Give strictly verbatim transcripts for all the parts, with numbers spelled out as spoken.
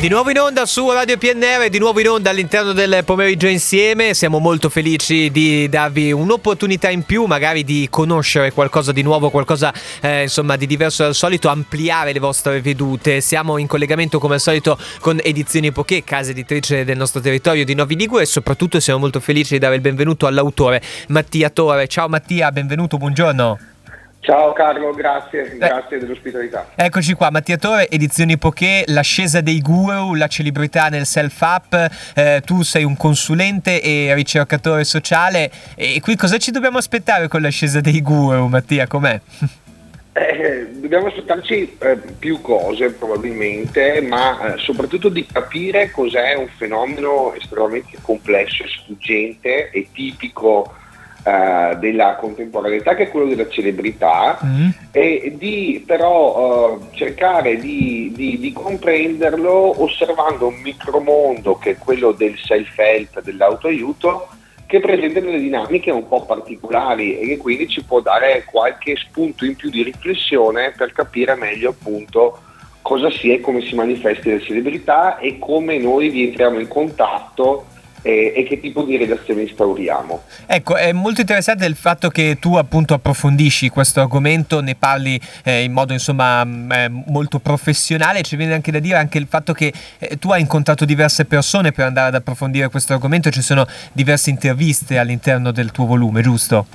Di nuovo in onda su Radio P N R, di nuovo in onda all'interno del pomeriggio insieme. Siamo molto felici di darvi un'opportunità in più, magari di conoscere qualcosa di nuovo, qualcosa eh, insomma di diverso dal solito, ampliare le vostre vedute. Siamo in collegamento come al solito con Edizioni Epokè, casa editrice del nostro territorio di Novi Ligure, e soprattutto siamo molto felici di dare il benvenuto all'autore Mattia Tasso. Ciao Mattia, benvenuto, buongiorno. Ciao Carlo, grazie, grazie eh, dell'ospitalità. Eccoci qua, Mattia Tasso, Edizioni Epokè, L'ascesa dei guru, la celebrità nel self-up. Eh, tu sei un consulente e ricercatore sociale, e qui cosa ci dobbiamo aspettare con l'ascesa dei guru, Mattia, com'è? Eh, dobbiamo aspettarci eh, più cose probabilmente, ma eh, soprattutto di capire cos'è un fenomeno estremamente complesso, sfuggente e tipico della contemporaneità, che è quello della celebrità, mm. e di però uh, cercare di, di, di comprenderlo osservando un micromondo che è quello del self-help, dell'autoaiuto, che presenta delle dinamiche un po' particolari e che quindi ci può dare qualche spunto in più di riflessione per capire meglio appunto cosa sia e come si manifesti la celebrità e come noi vi entriamo in contatto E, e che tipo di relazione instauriamo. Ecco, è molto interessante il fatto che tu appunto approfondisci questo argomento, ne parli eh, in modo insomma eh, molto professionale. Ci viene anche da dire anche il fatto che eh, tu hai incontrato diverse persone per andare ad approfondire questo argomento, ci sono diverse interviste all'interno del tuo volume, giusto?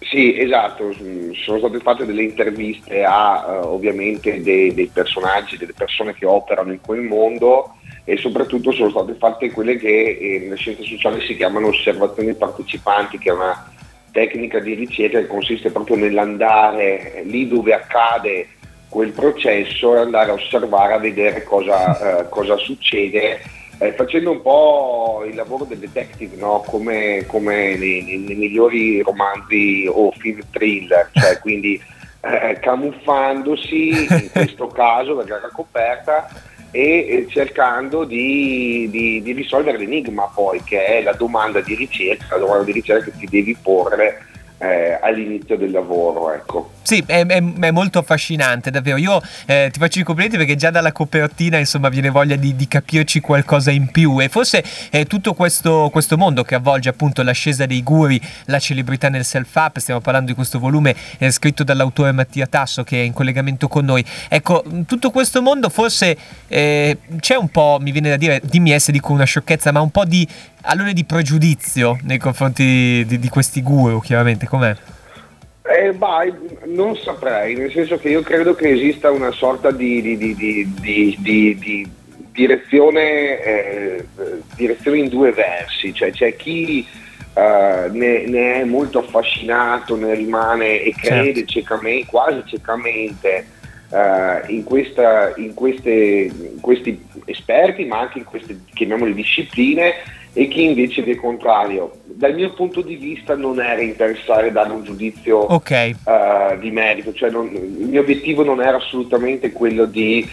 Sì, esatto, sono state fatte delle interviste a uh, ovviamente dei, dei personaggi, delle persone che operano in quel mondo, e soprattutto sono state fatte quelle che eh, nelle scienze sociali si chiamano osservazioni partecipanti, che è una tecnica di ricerca che consiste proprio nell'andare lì dove accade quel processo e andare a osservare, a vedere cosa, eh, cosa succede, eh, facendo un po' il lavoro del detective, no? come, come nei, nei migliori romanzi o film thriller, cioè quindi eh, camuffandosi in questo caso perché era coperta, e cercando di, di, di risolvere l'enigma poi, che è la domanda di ricerca, la domanda di ricerca che ti devi porre eh, all'inizio del lavoro, ecco. Sì, è, è, è molto affascinante, davvero. Io eh, ti faccio i complimenti perché già dalla copertina insomma viene voglia di, di capirci qualcosa in più, e forse eh, tutto questo, questo mondo che avvolge appunto l'ascesa dei guru, la celebrità nel self-up. Stiamo parlando di questo volume eh, scritto dall'autore Mattia Tasso, che è in collegamento con noi. Ecco, tutto questo mondo forse eh, c'è un po', mi viene da dire, dimmi se dico una sciocchezza, ma un po' di allora di pregiudizio nei confronti di, di questi guru, chiaramente, com'è? Eh, bah, non saprei, nel senso che io credo che esista una sorta di, di, di, di, di, di, di direzione, eh, direzione in due versi, cioè c'è chi eh, ne, ne è molto affascinato, ne rimane e crede certo. ciecamente, quasi ciecamente eh, in, questa, in, queste, in questi esperti, ma anche in queste, chiamiamole, discipline, e chi invece è contrario. Dal mio punto di vista non era interessare dare un giudizio okay. uh, di merito, cioè non, il mio obiettivo non era assolutamente quello di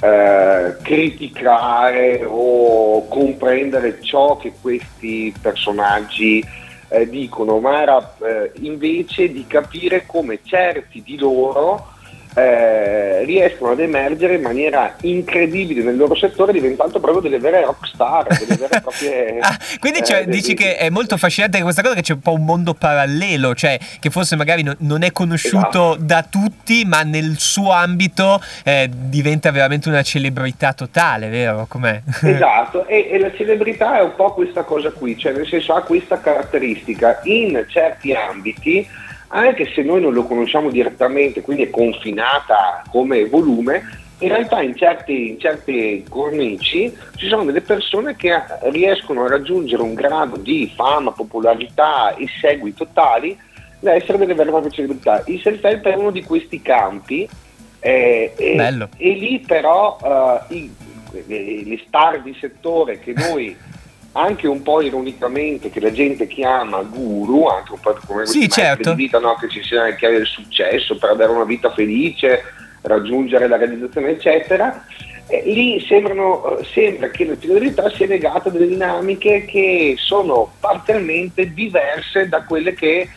uh, criticare o comprendere ciò che questi personaggi uh, dicono, ma era uh, invece di capire come certi di loro Eh, riescono ad emergere in maniera incredibile nel loro settore, diventando proprio delle vere rockstar, delle vere e proprie. Ah, quindi eh, cioè, dici che è molto affascinante questa cosa, che c'è un po' un mondo parallelo, cioè che forse magari no, non è conosciuto esatto. da tutti, ma nel suo ambito eh, diventa veramente una celebrità totale, vero? Com'è? Esatto, e, e la celebrità è un po' questa cosa qui, cioè nel senso ha questa caratteristica in certi ambiti, anche se noi non lo conosciamo direttamente, quindi è confinata come volume. In realtà in certe, in certe cornici ci sono delle persone che riescono a raggiungere un grado di fama, popolarità e seguito tali da essere delle vere e proprie celebrità. Il self-help è uno di questi campi eh, e, e lì però uh, i, le, le star di settore che noi anche un po' ironicamente, che la gente chiama guru, anche un po' come sì, certo. di vita, no? Che ci sia anche il successo per avere una vita felice, raggiungere la realizzazione eccetera, eh, lì sembrano, sembra che la celebrità sia legata a delle dinamiche che sono parzialmente diverse da quelle che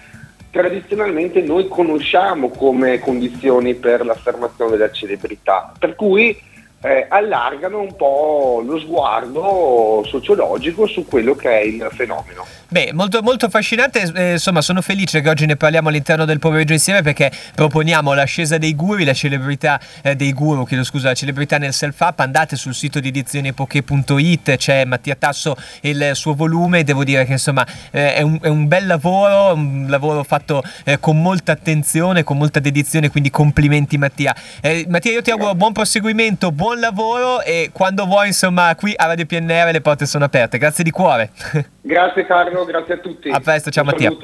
tradizionalmente noi conosciamo come condizioni per l'affermazione della celebrità, per cui eh, allargano un po' lo sguardo sociologico su quello che è il fenomeno. Beh, molto molto affascinante, eh, insomma sono felice che oggi ne parliamo all'interno del pomeriggio insieme, perché proponiamo l'ascesa dei guru, la celebrità eh, dei guru, chiedo scusa, la celebrità nel self-up. Andate sul sito di edizioni epokè punto it, c'è Mattia Tasso e il suo volume. Devo dire che insomma eh, è, un, è un bel lavoro, un lavoro fatto eh, con molta attenzione, con molta dedizione, quindi complimenti Mattia. Eh, Mattia, io ti auguro buon proseguimento, buon lavoro, e quando vuoi insomma qui a Radio P N R le porte sono aperte. Grazie di cuore. Grazie Carlo, grazie a tutti. A presto, ciao Mattia.